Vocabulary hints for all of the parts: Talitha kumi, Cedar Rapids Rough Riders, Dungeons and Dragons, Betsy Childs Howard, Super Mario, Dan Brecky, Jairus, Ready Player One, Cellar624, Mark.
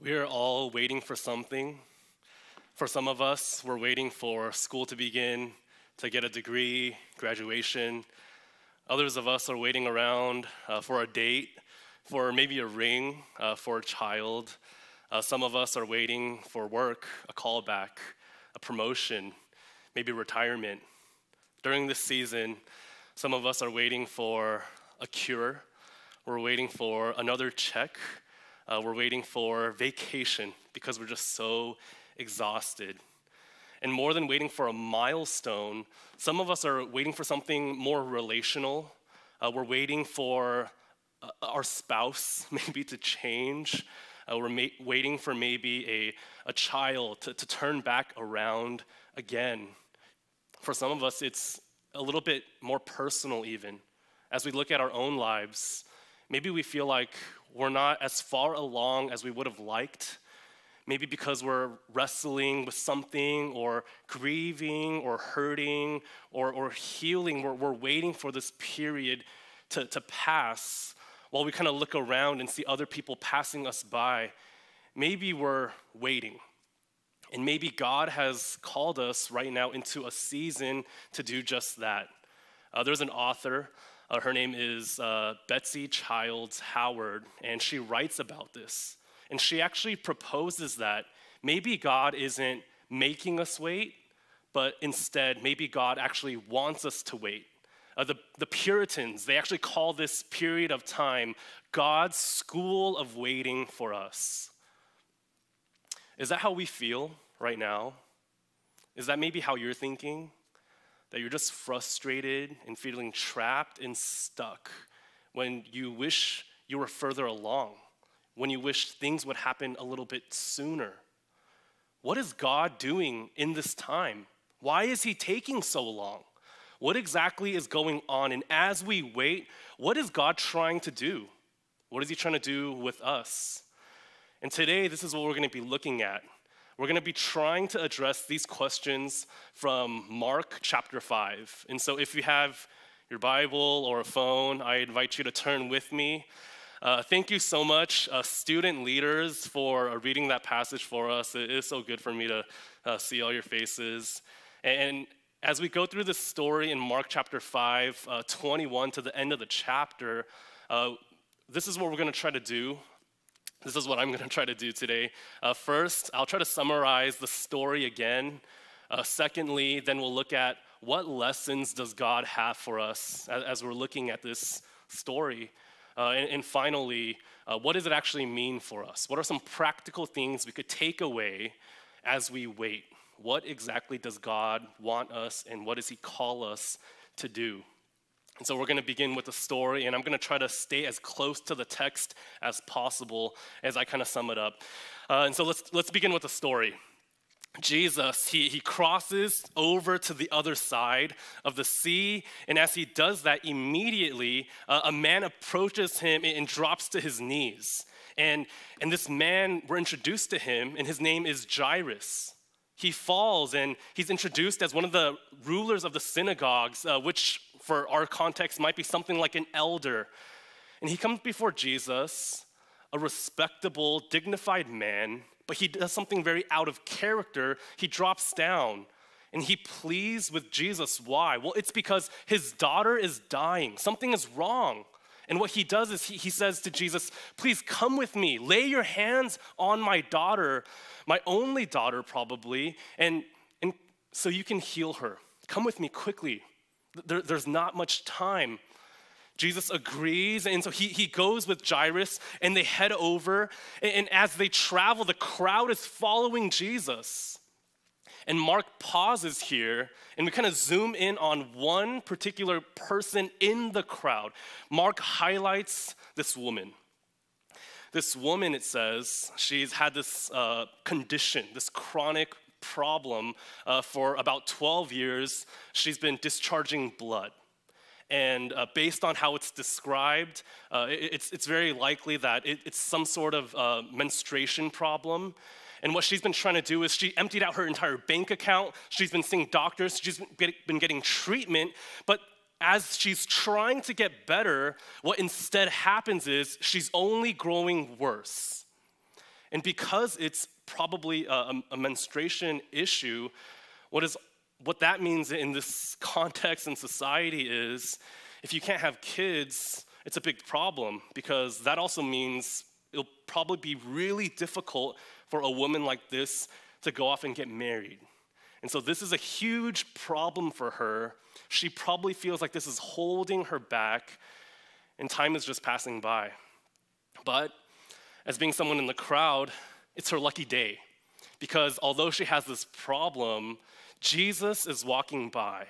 We are all waiting for something. For some of us, we're waiting for school to begin, to get a degree, graduation. Others of us are waiting around for a date, for maybe a ring, for a child. Some of us are waiting for work, a callback, a promotion, maybe retirement. During this season, some of us are waiting for a cure. We're waiting for another check. We're waiting for vacation because we're just so exhausted. And more than waiting for a milestone, some of us are waiting for something more relational. We're waiting for our spouse maybe to change. We're waiting for maybe a child to turn back around again. For some of us, it's a little bit more personal even. As we look at our own lives, maybe we feel like we're not as far along as we would have liked. Maybe because we're wrestling with something or grieving or hurting or healing, we're waiting for this period to pass while we kind of look around and see other people passing us by. Maybe we're waiting. And maybe God has called us right now into a season to do just that. There's an author, her name is Betsy Childs Howard, and she writes about this. And she actually proposes that maybe God isn't making us wait, but instead, maybe God actually wants us to wait. The Puritans, they actually call this period of time God's school of waiting for us. Is that how we feel right now? Is that maybe how you're thinking? That you're just frustrated and feeling trapped and stuck when you wish you were further along? When you wish things would happen a little bit sooner? What is God doing in this time? Why is he taking so long? What exactly is going on? And as we wait, what is God trying to do? What is he trying to do with us? And today, this is what we're going to be looking at. We're going to be trying to address these questions from Mark chapter 5. And so if you have your Bible or a phone, I invite you to turn with me. Thank you so much, student leaders, for reading that passage for us. It is so good for me to see all your faces. And as we go through this story in Mark chapter 5, 21 to the end of the chapter, this is what we're going to try to do. This is what I'm going to try to do today. First, I'll try to summarize the story again. Secondly, then we'll look at what lessons does God have for us as we're looking at this story. And finally, what does it actually mean for us? What are some practical things we could take away as we wait? What exactly does God want us, and what does he call us to do? And so we're going to begin with the story, and I'm going to try to stay as close to the text as possible as I kind of sum it up. And so let's begin with the story. Jesus, he crosses over to the other side of the sea, and as he does that, immediately a man approaches him and drops to his knees. And this man, we're introduced to him, and his name is Jairus. He falls, and he's introduced as one of the rulers of the synagogues, which for our context might be something like an elder. And he comes before Jesus, a respectable, dignified man, but he does something very out of character. He drops down, and he pleads with Jesus. Why? Well, it's because his daughter is dying. Something is wrong. And what he does is he says to Jesus, please come with me. Lay your hands on my daughter, my only daughter probably, and so you can heal her. Come with me quickly. There's not much time. Jesus agrees, and so he goes with Jairus, and they head over, and as they travel, the crowd is following Jesus. And Mark pauses here, and we kind of zoom in on one particular person in the crowd. Mark highlights this woman. This woman, it says, she's had this condition, this chronic problem for about 12 years. She's been discharging blood. And based on how it's described, it's very likely that it's some sort of menstruation problem. And what she's been trying to do is she emptied out her entire bank account. She's been seeing doctors. She's been getting treatment. But as she's trying to get better, what instead happens is she's only growing worse. And because it's probably a menstruation issue, what that means in this context and society is if you can't have kids, it's a big problem, because that also means it'll probably be really difficult for a woman like this to go off and get married. And so this is a huge problem for her. She probably feels like this is holding her back, and time is just passing by. But as being someone in the crowd, it's her lucky day, because although she has this problem, Jesus is walking by,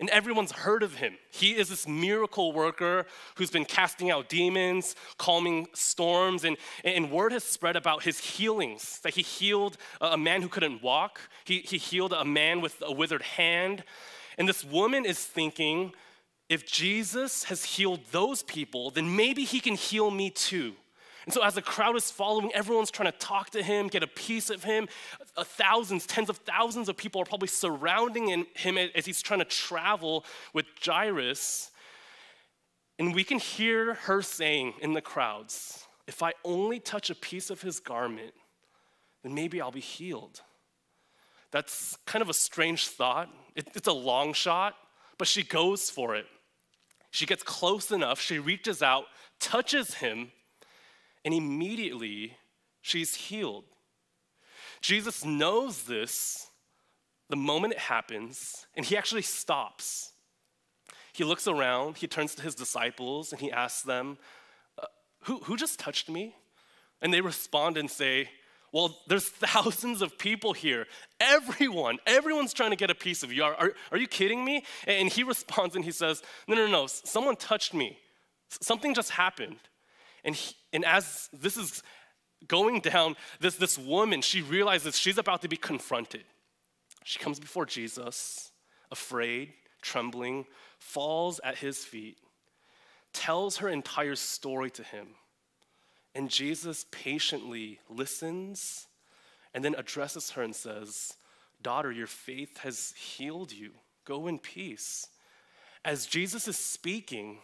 and everyone's heard of him. He is this miracle worker who's been casting out demons, calming storms, and word has spread about his healings, that he healed a man who couldn't walk. He healed a man with a withered hand. And this woman is thinking, if Jesus has healed those people, then maybe he can heal me too. And so as the crowd is following, everyone's trying to talk to him, get a piece of him. Thousands, tens of thousands of people are probably surrounding him as he's trying to travel with Jairus. And we can hear her saying in the crowds, if I only touch a piece of his garment, then maybe I'll be healed. That's kind of a strange thought. It's a long shot, but she goes for it. She gets close enough, she reaches out, touches him, and immediately, she's healed. Jesus knows this the moment it happens, and he actually stops. He looks around, he turns to his disciples, and he asks them, who just touched me? And they respond and say, well, there's thousands of people here. Everyone's trying to get a piece of you. Are you kidding me? And he responds and he says, no, someone touched me. Something just happened. And as this is going down, this woman, she realizes she's about to be confronted. She comes before Jesus, afraid, trembling, falls at his feet, tells her entire story to him. And Jesus patiently listens and then addresses her and says, daughter, your faith has healed you. Go in peace. As Jesus is speaking,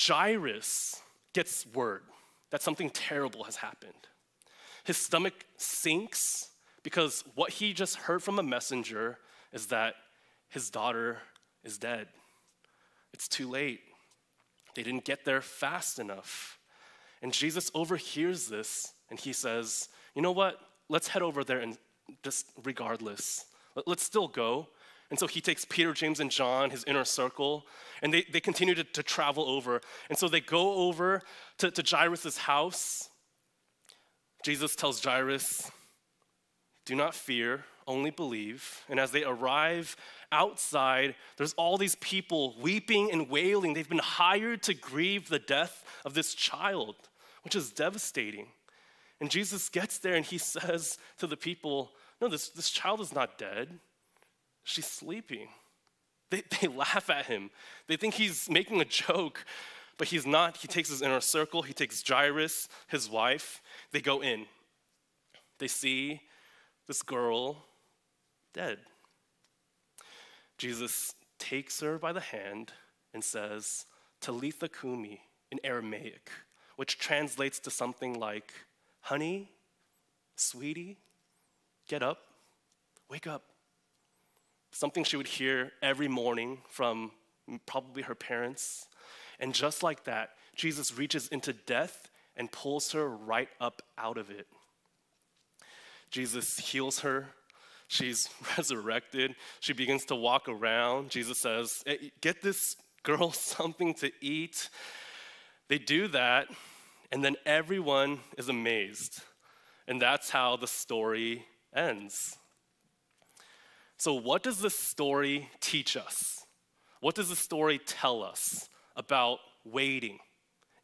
Jairus gets word that something terrible has happened. His stomach sinks because what he just heard from a messenger is that his daughter is dead. It's too late. They didn't get there fast enough. And Jesus overhears this and he says, you know what? Let's head over there and just regardless. Let's still go. And so he takes Peter, James, and John, his inner circle, and they continue to travel over. And so they go over to Jairus' house. Jesus tells Jairus, do not fear, only believe. And as they arrive outside, there's all these people weeping and wailing. They've been hired to grieve the death of this child, which is devastating. And Jesus gets there and he says to the people, no, this child is not dead. She's sleeping. They laugh at him. They think he's making a joke, but he's not. He takes his inner circle. He takes Jairus, his wife. They go in. They see this girl dead. Jesus takes her by the hand and says, Talitha kumi in Aramaic, which translates to something like, honey, sweetie, get up, wake up. Something she would hear every morning from probably her parents. And just like that, Jesus reaches into death and pulls her right up out of it. Jesus heals her. She's resurrected. She begins to walk around. Jesus says, hey, get this girl something to eat. They do that, and then everyone is amazed. And that's how the story ends. So what does this story teach us? What does the story tell us about waiting?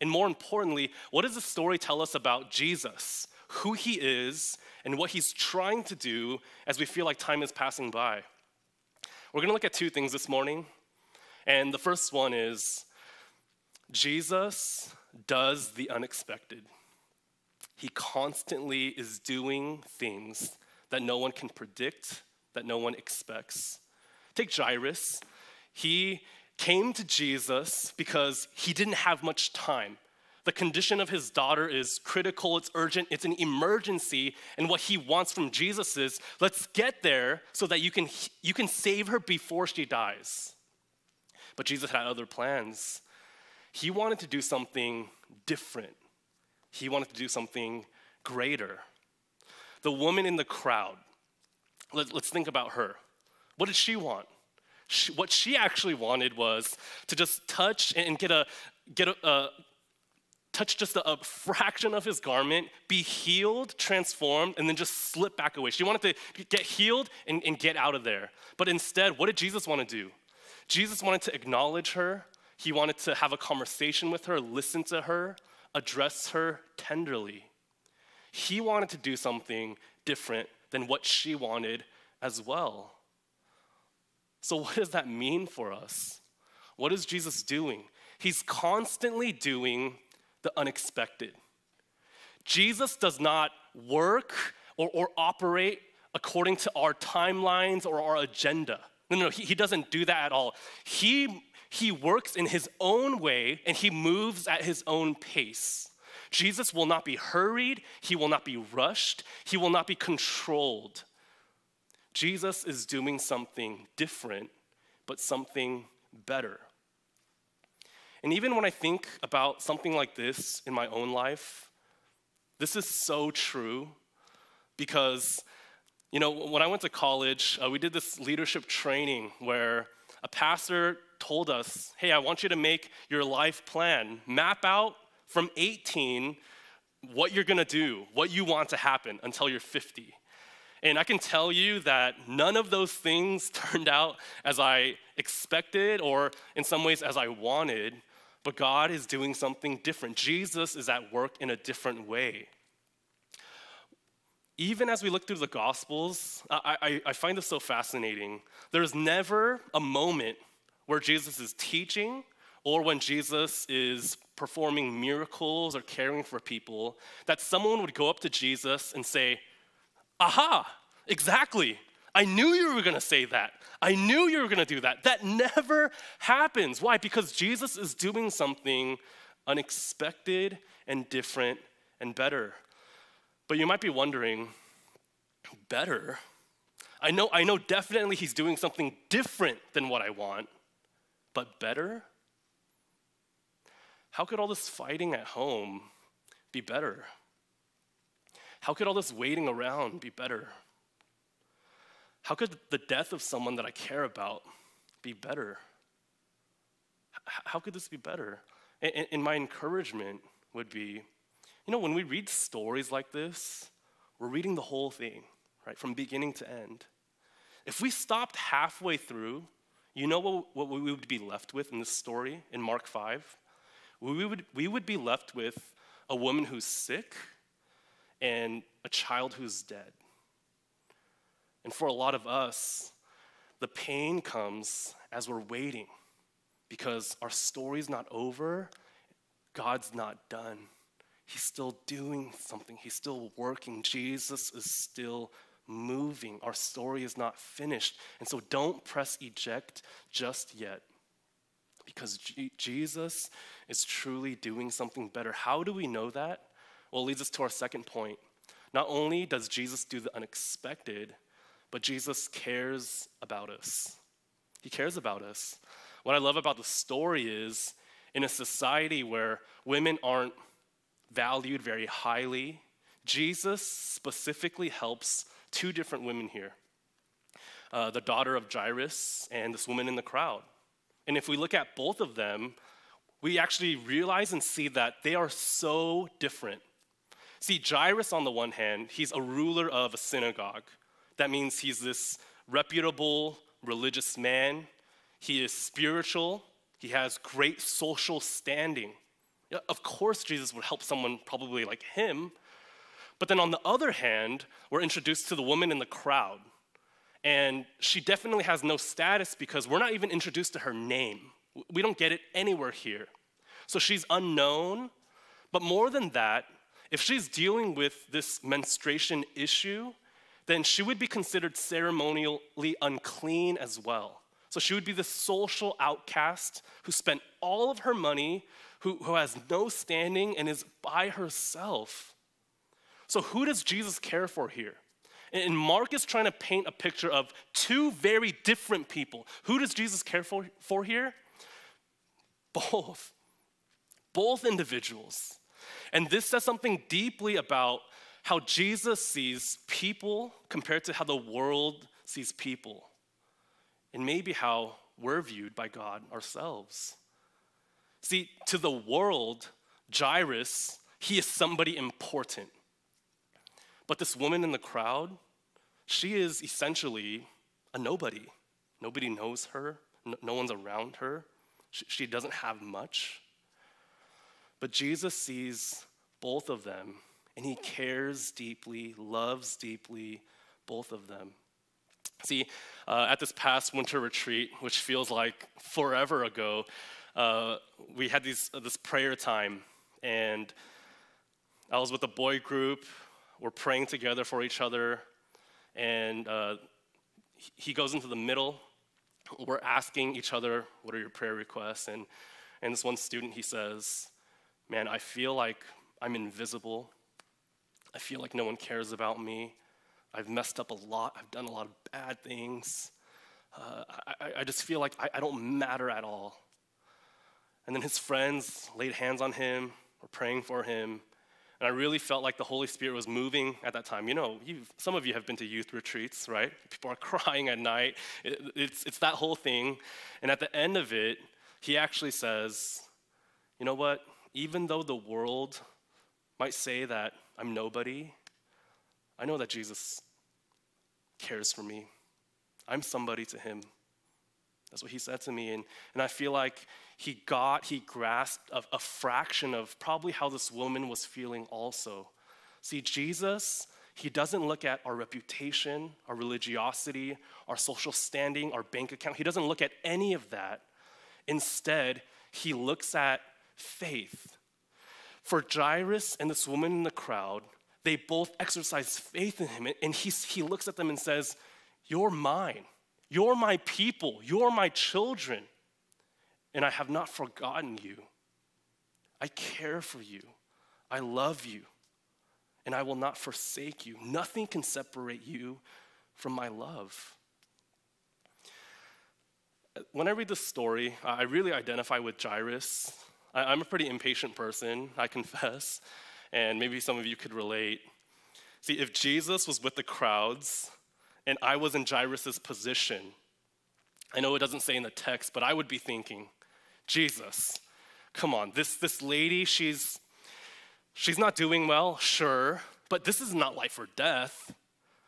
And more importantly, what does the story tell us about Jesus, who he is, and what he's trying to do as we feel like time is passing by? We're going to look at two things this morning. And the first one is Jesus does the unexpected. He constantly is doing things that no one can predict, that no one expects. Take Jairus. He came to Jesus because he didn't have much time. The condition of his daughter is critical, it's urgent, it's an emergency, and what he wants from Jesus is, let's get there so that you can save her before she dies. But Jesus had other plans. He wanted to do something different. He wanted to do something greater. The woman in the crowd, let's think about her. What did she want? What she actually wanted was to just touch and touch just a fraction of his garment, be healed, transformed, and then just slip back away. She wanted to get healed and get out of there. But instead, what did Jesus want to do? Jesus wanted to acknowledge her. He wanted to have a conversation with her, listen to her, address her tenderly. He wanted to do something different than what she wanted as well. So what does that mean for us? What is Jesus doing? He's constantly doing the unexpected. Jesus does not work or operate according to our timelines or our agenda. No, he doesn't do that at all. He works in his own way and he moves at his own pace. Jesus will not be hurried. He will not be rushed. He will not be controlled. Jesus is doing something different, but something better. And even when I think about something like this in my own life, this is so true because, you know, when I went to college, we did this leadership training where a pastor told us, hey, I want you to make your life plan, map out from 18 what you're gonna do, what you want to happen until you're 50. And I can tell you that none of those things turned out as I expected or in some ways as I wanted, but God is doing something different. Jesus is at work in a different way. Even as we look through the Gospels, I find this so fascinating. There's never a moment where Jesus is teaching or when Jesus is performing miracles or caring for people that someone would go up to Jesus and say, aha, exactly. I knew you were going to say that. I knew you were going to do that. That never happens. Why? Because Jesus is doing something unexpected and different and better. But you might be wondering, better? I know definitely he's doing something different than what I want, but better? How could all this fighting at home be better? How could all this waiting around be better? How could the death of someone that I care about be better? How could this be better? And my encouragement would be, you know, when we read stories like this, we're reading the whole thing, right, from beginning to end. If we stopped halfway through, you know what we would be left with in this story in Mark 5? We would be left with a woman who's sick, and a child who's dead. And for a lot of us, the pain comes as we're waiting because our story's not over, God's not done. He's still doing something, he's still working, Jesus is still moving. Our story is not finished. And so don't press eject just yet because Jesus is truly doing something better. How do we know that? Well, it leads us to our second point. Not only does Jesus do the unexpected, but Jesus cares about us. He cares about us. What I love about the story is, in a society where women aren't valued very highly, Jesus specifically helps two different women here. The daughter of Jairus and this woman in the crowd. And if we look at both of them, we actually realize and see that they are so different. See, Jairus, on the one hand, he's a ruler of a synagogue. That means he's this reputable religious man. He is spiritual. He has great social standing. Of course, Jesus would help someone probably like him. But then on the other hand, we're introduced to the woman in the crowd. And she definitely has no status because we're not even introduced to her name. We don't get it anywhere here. So she's unknown. But more than that, if she's dealing with this menstruation issue, then she would be considered ceremonially unclean as well. So she would be the social outcast who spent all of her money, who has no standing and is by herself. So who does Jesus care for here? And Mark is trying to paint a picture of two very different people. Who does Jesus care for here? Both individuals. And this says something deeply about how Jesus sees people compared to how the world sees people, and maybe how we're viewed by God ourselves. See, to the world, Jairus, he is somebody important. But this woman in the crowd, she is essentially a nobody. Nobody knows her. No one's around her. She doesn't have much. But Jesus sees both of them, and he cares deeply, loves deeply, both of them. See, at this past winter retreat, which feels like forever ago, we had this prayer time, and I was with a boy group. We're praying together for each other, and he goes into the middle. We're asking each other, what are your prayer requests? And this one student, he says, man, I feel like I'm invisible. I feel like no one cares about me. I've messed up a lot. I've done a lot of bad things. I just feel like I don't matter at all. And then his friends laid hands on him, were praying for him. And I really felt like the Holy Spirit was moving at that time. You know, some of you have been to youth retreats, right? People are crying at night. It's that whole thing. And at the end of it, he actually says, you know what? Even though the world might say that I'm nobody, I know that Jesus cares for me. I'm somebody to him. That's what he said to me. And I feel like he grasped a fraction of probably how this woman was feeling also. See, Jesus, he doesn't look at our reputation, our religiosity, our social standing, our bank account. He doesn't look at any of that. Instead, he looks at faith. For Jairus and this woman in the crowd, they both exercise faith in him. And he looks at them and says, you're mine. You're my people, you're my children, and I have not forgotten you. I care for you, I love you, and I will not forsake you. Nothing can separate you from my love. When I read this story, I really identify with Jairus. I'm a pretty impatient person, I confess, and maybe some of you could relate. See, if Jesus was with the crowds, and I was in Jairus' position, I know it doesn't say in the text, but I would be thinking, Jesus, come on, this lady, she's not doing well, sure, but this is not life or death.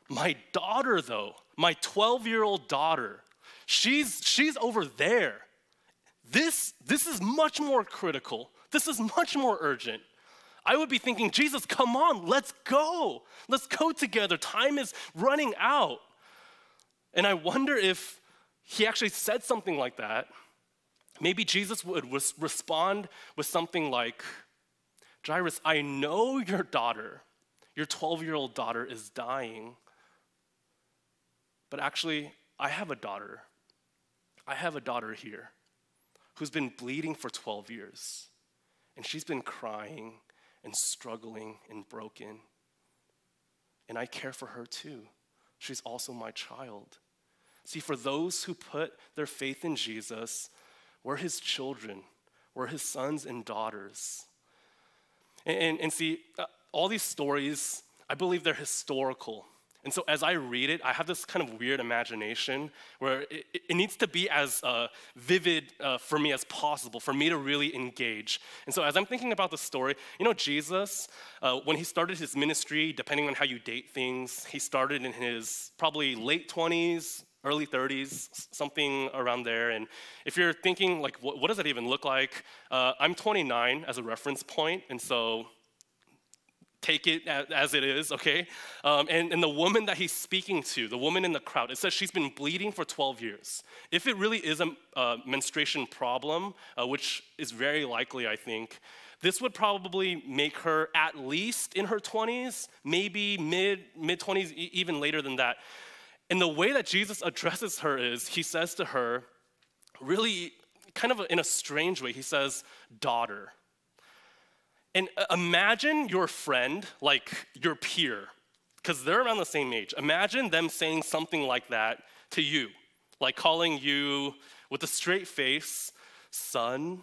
My daughter, though, my 12-year-old daughter, she's over there. This is much more critical. This is much more urgent. I would be thinking, Jesus, come on, let's go. Let's go together. Time is running out. And I wonder if he actually said something like that. Maybe Jesus would respond with something like, Jairus, I know your daughter, your 12-year-old daughter is dying, but actually I have a daughter. I have a daughter here who's been bleeding for 12 years, and she's been crying and struggling and broken. And I care for her too. She's also my child. See, for those who put their faith in Jesus, we're his children, we're his sons and daughters. And see, all these stories, I believe they're historical. And so as I read it, I have this kind of weird imagination where it needs to be as vivid for me as possible, for me to really engage. And so as I'm thinking about the story, you know, Jesus, when he started his ministry, depending on how you date things, he started in his probably late 20s, early 30s, something around there. And if you're thinking, like, what does that even look like? I'm 29 as a reference point, and so take it as it is, okay? And the woman that he's speaking to, the woman in the crowd, it says she's been bleeding for 12 years. If it really is a menstruation problem, which is very likely, I think, this would probably make her at least in her 20s, maybe mid-20s, even later than that. And the way that Jesus addresses her is, he says to her, really kind of in a strange way, he says, daughter. And imagine your friend, like your peer, because they're around the same age. Imagine them saying something like that to you, like calling you with a straight face, son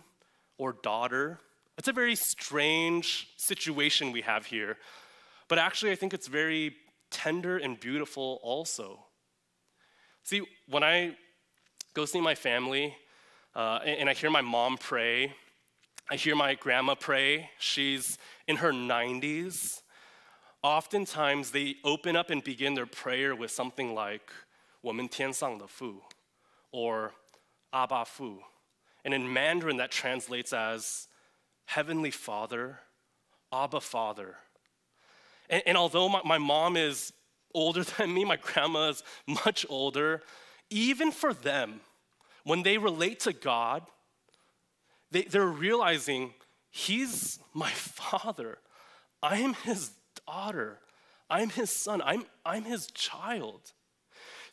or daughter. It's a very strange situation we have here, but actually I think it's very tender and beautiful also. See, when I go see my family and I hear my mom pray, I hear my grandma pray, she's in her 90s, oftentimes they open up and begin their prayer with something like, 我们天上的父, or Abba Fu. And in Mandarin that translates as Heavenly Father, Abba Father. And although my mom is older than me, my grandma is much older, even for them, when they relate to God, they're realizing He's my Father. I am His daughter. I'm His son. I'm His child.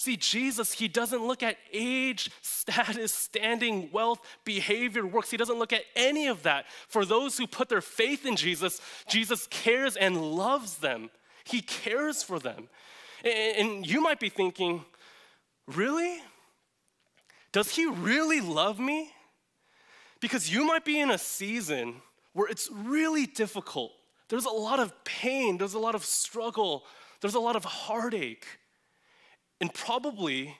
See, Jesus, He doesn't look at age, status, standing, wealth, behavior, works. He doesn't look at any of that. For those who put their faith in Jesus, Jesus cares and loves them. He cares for them. And you might be thinking, really? Does He really love me? Because you might be in a season where it's really difficult. There's a lot of pain. There's a lot of struggle. There's a lot of heartache. And probably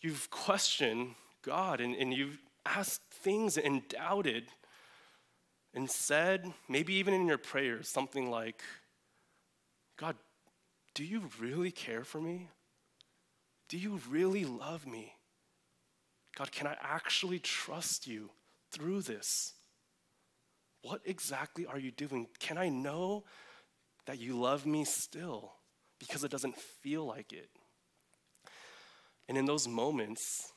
you've questioned God and you've asked things and doubted and said, maybe even in your prayers, something like, God, do you really care for me? Do you really love me? God, can I actually trust you through this? What exactly are you doing? Can I know that you love me still? Because it doesn't feel like it. And in those moments,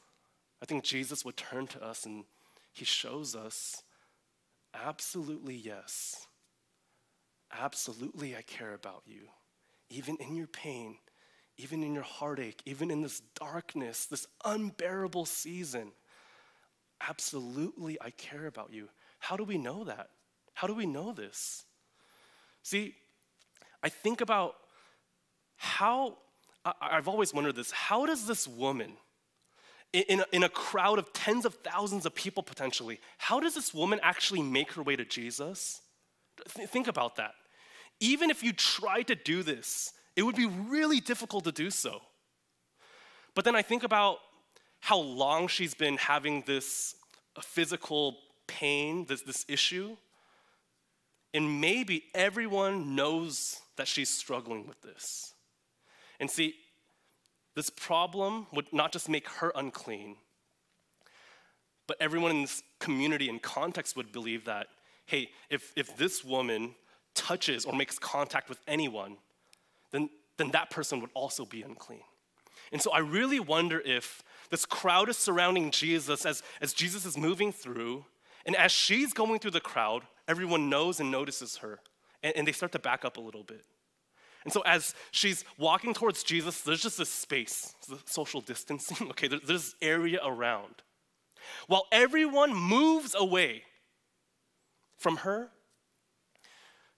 I think Jesus would turn to us and He shows us, absolutely yes. Absolutely I care about you. Even in your pain, even in your heartache, even in this darkness, this unbearable season, absolutely I care about you. How do we know that? How do we know this? See, I think about how I've always wondered this. How does this woman, in a crowd of tens of thousands of people potentially, how does this woman actually make her way to Jesus? Think about that. Even if you try to do this, it would be really difficult to do so. But then I think about how long she's been having this physical pain, this issue, and maybe everyone knows that she's struggling with this. And see, this problem would not just make her unclean, but everyone in this community and context would believe that, hey, if this woman touches or makes contact with anyone, then that person would also be unclean. And so I really wonder if this crowd is surrounding Jesus as Jesus is moving through, and as she's going through the crowd, everyone knows and notices her, and they start to back up a little bit. And so as she's walking towards Jesus, there's just this space, social distancing, okay, there's this area around. While everyone moves away from her,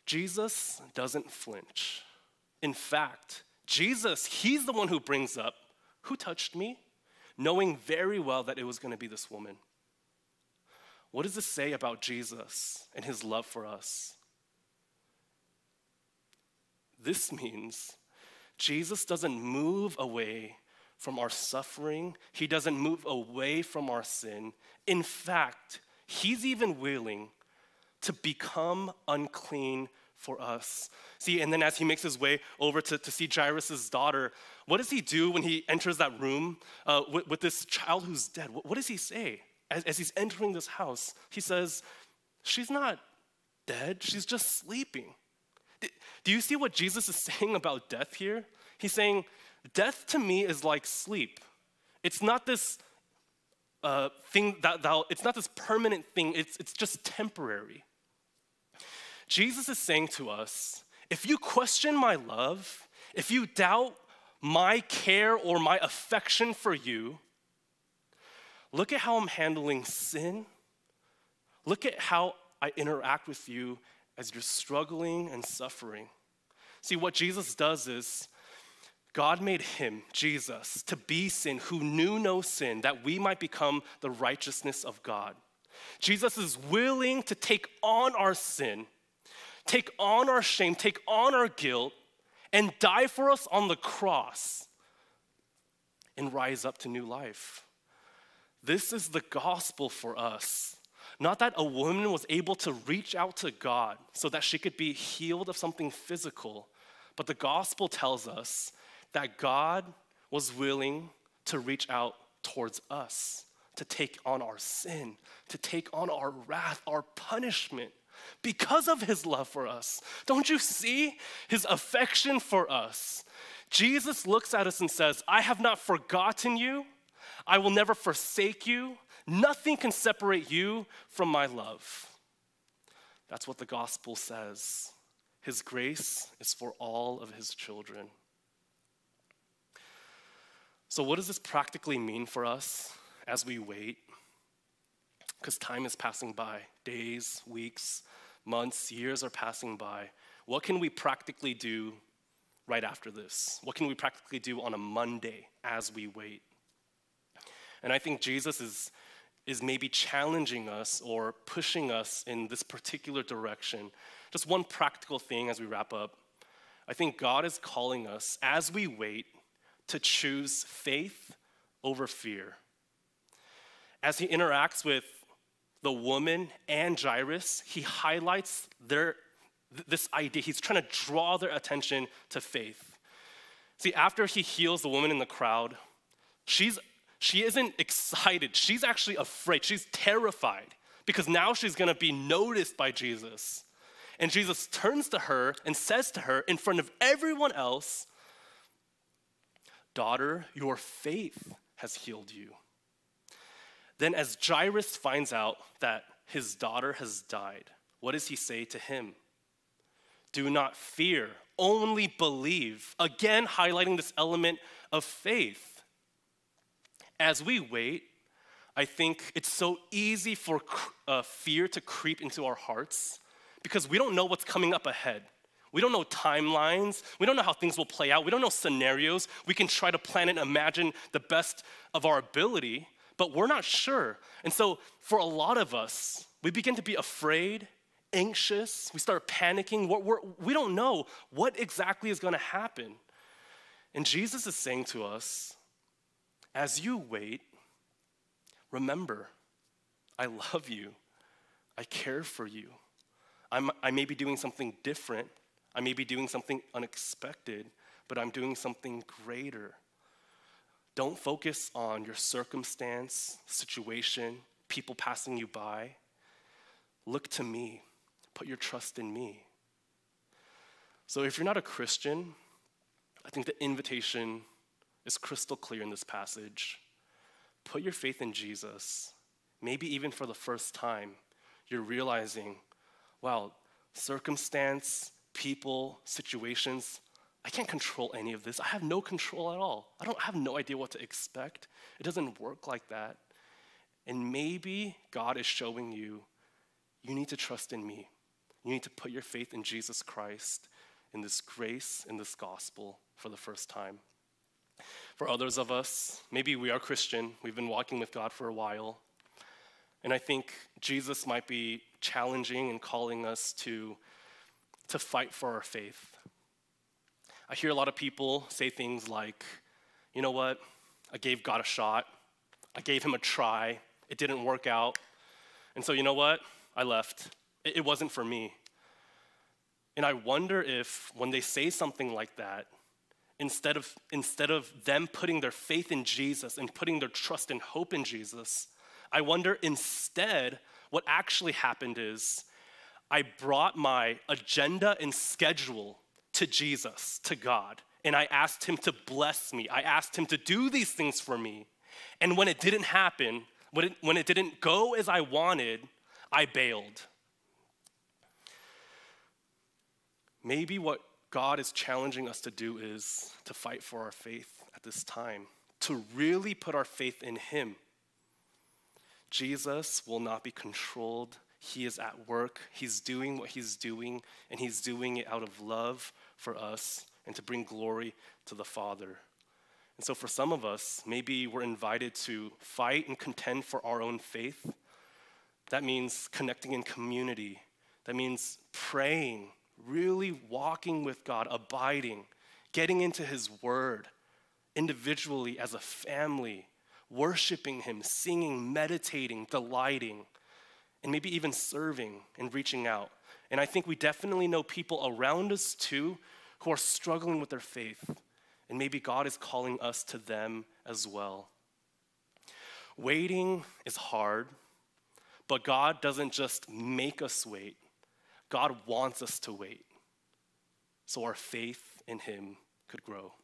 Jesus doesn't flinch. In fact, Jesus, He's the one who brings up, who touched me? Knowing very well that it was going to be this woman. What does this say about Jesus and His love for us? This means Jesus doesn't move away from our suffering. He doesn't move away from our sin. In fact, He's even willing to become unclean for us. See, and then as He makes His way over to see Jairus' daughter, what does He do when He enters that room with this child who's dead? What does He say? As He's entering this house, He says, she's not dead, she's just sleeping. Do you see what Jesus is saying about death here? He's saying, death to me is like sleep. It's not this thing it's not this permanent thing, it's just temporary. Jesus is saying to us, if you question my love, if you doubt my care or my affection for you, look at how I'm handling sin. Look at how I interact with you as you're struggling and suffering. See, what Jesus does is God made him, Jesus, to be sin, who knew no sin, that we might become the righteousness of God. Jesus is willing to take on our sin, take on our shame, take on our guilt, and die for us on the cross and rise up to new life. This is the gospel for us. Not that a woman was able to reach out to God so that she could be healed of something physical, but the gospel tells us that God was willing to reach out towards us, to take on our sin, to take on our wrath, our punishment, because of his love for us. Don't you see his affection for us? Jesus looks at us and says, I have not forgotten you. I will never forsake you. Nothing can separate you from my love. That's what the gospel says. His grace is for all of his children. So what does this practically mean for us as we wait? Because time is passing by. Days, weeks, months, years are passing by. What can we practically do right after this? What can we practically do on a Monday as we wait? And I think Jesus is maybe challenging us or pushing us in this particular direction. Just one practical thing as we wrap up. I think God is calling us, as we wait, to choose faith over fear. As he interacts with the woman and Jairus, he highlights this idea. He's trying to draw their attention to faith. See, after he heals the woman in the crowd, she isn't excited. She's actually afraid. She's terrified because now she's going to be noticed by Jesus. And Jesus turns to her and says to her in front of everyone else, "Daughter, your faith has healed you." Then as Jairus finds out that his daughter has died, what does he say to him? "Do not fear, only believe." Again, highlighting this element of faith. As we wait, I think it's so easy for fear to creep into our hearts because we don't know what's coming up ahead. We don't know timelines. We don't know how things will play out. We don't know scenarios. We can try to plan and imagine the best of our ability, but we're not sure. And so for a lot of us, we begin to be afraid, anxious. We start panicking. We don't know what exactly is going to happen. And Jesus is saying to us, as you wait, remember, I love you. I care for you. I may be doing something different. I may be doing something unexpected, but I'm doing something greater. Don't focus on your circumstance, situation, people passing you by. Look to me. Put your trust in me. So if you're not a Christian, I think the invitation is crystal clear in this passage. Put your faith in Jesus. Maybe even for the first time, you're realizing, wow, circumstance, people, situations, I can't control any of this. I have no control at all. I have no idea what to expect. It doesn't work like that. And maybe God is showing you, you need to trust in me. You need to put your faith in Jesus Christ, in this grace, in this gospel for the first time. For others of us, maybe we are Christian, we've been walking with God for a while, and I think Jesus might be challenging and calling us to fight for our faith. I hear a lot of people say things like, you know what, I gave God a shot, I gave him a try, it didn't work out, and so you know what, I left. It wasn't for me. And I wonder if when they say something like that, instead of them putting their faith in Jesus and putting their trust and hope in Jesus, I wonder instead what actually happened is I brought my agenda and schedule to Jesus, to God, and I asked him to bless me. I asked him to do these things for me. And when it didn't happen, when it didn't go as I wanted, I bailed. Maybe what God is challenging us to do is to fight for our faith at this time, to really put our faith in him. Jesus will not be controlled. He is at work. He's doing what he's doing, and he's doing it out of love for us and to bring glory to the Father. And so for some of us, maybe we're invited to fight and contend for our own faith. That means connecting in community. That means praying, really walking with God, abiding, getting into his word, individually as a family, worshiping him, singing, meditating, delighting, and maybe even serving and reaching out. And I think we definitely know people around us too who are struggling with their faith. And maybe God is calling us to them as well. Waiting is hard, but God doesn't just make us wait. God wants us to wait so our faith in him could grow.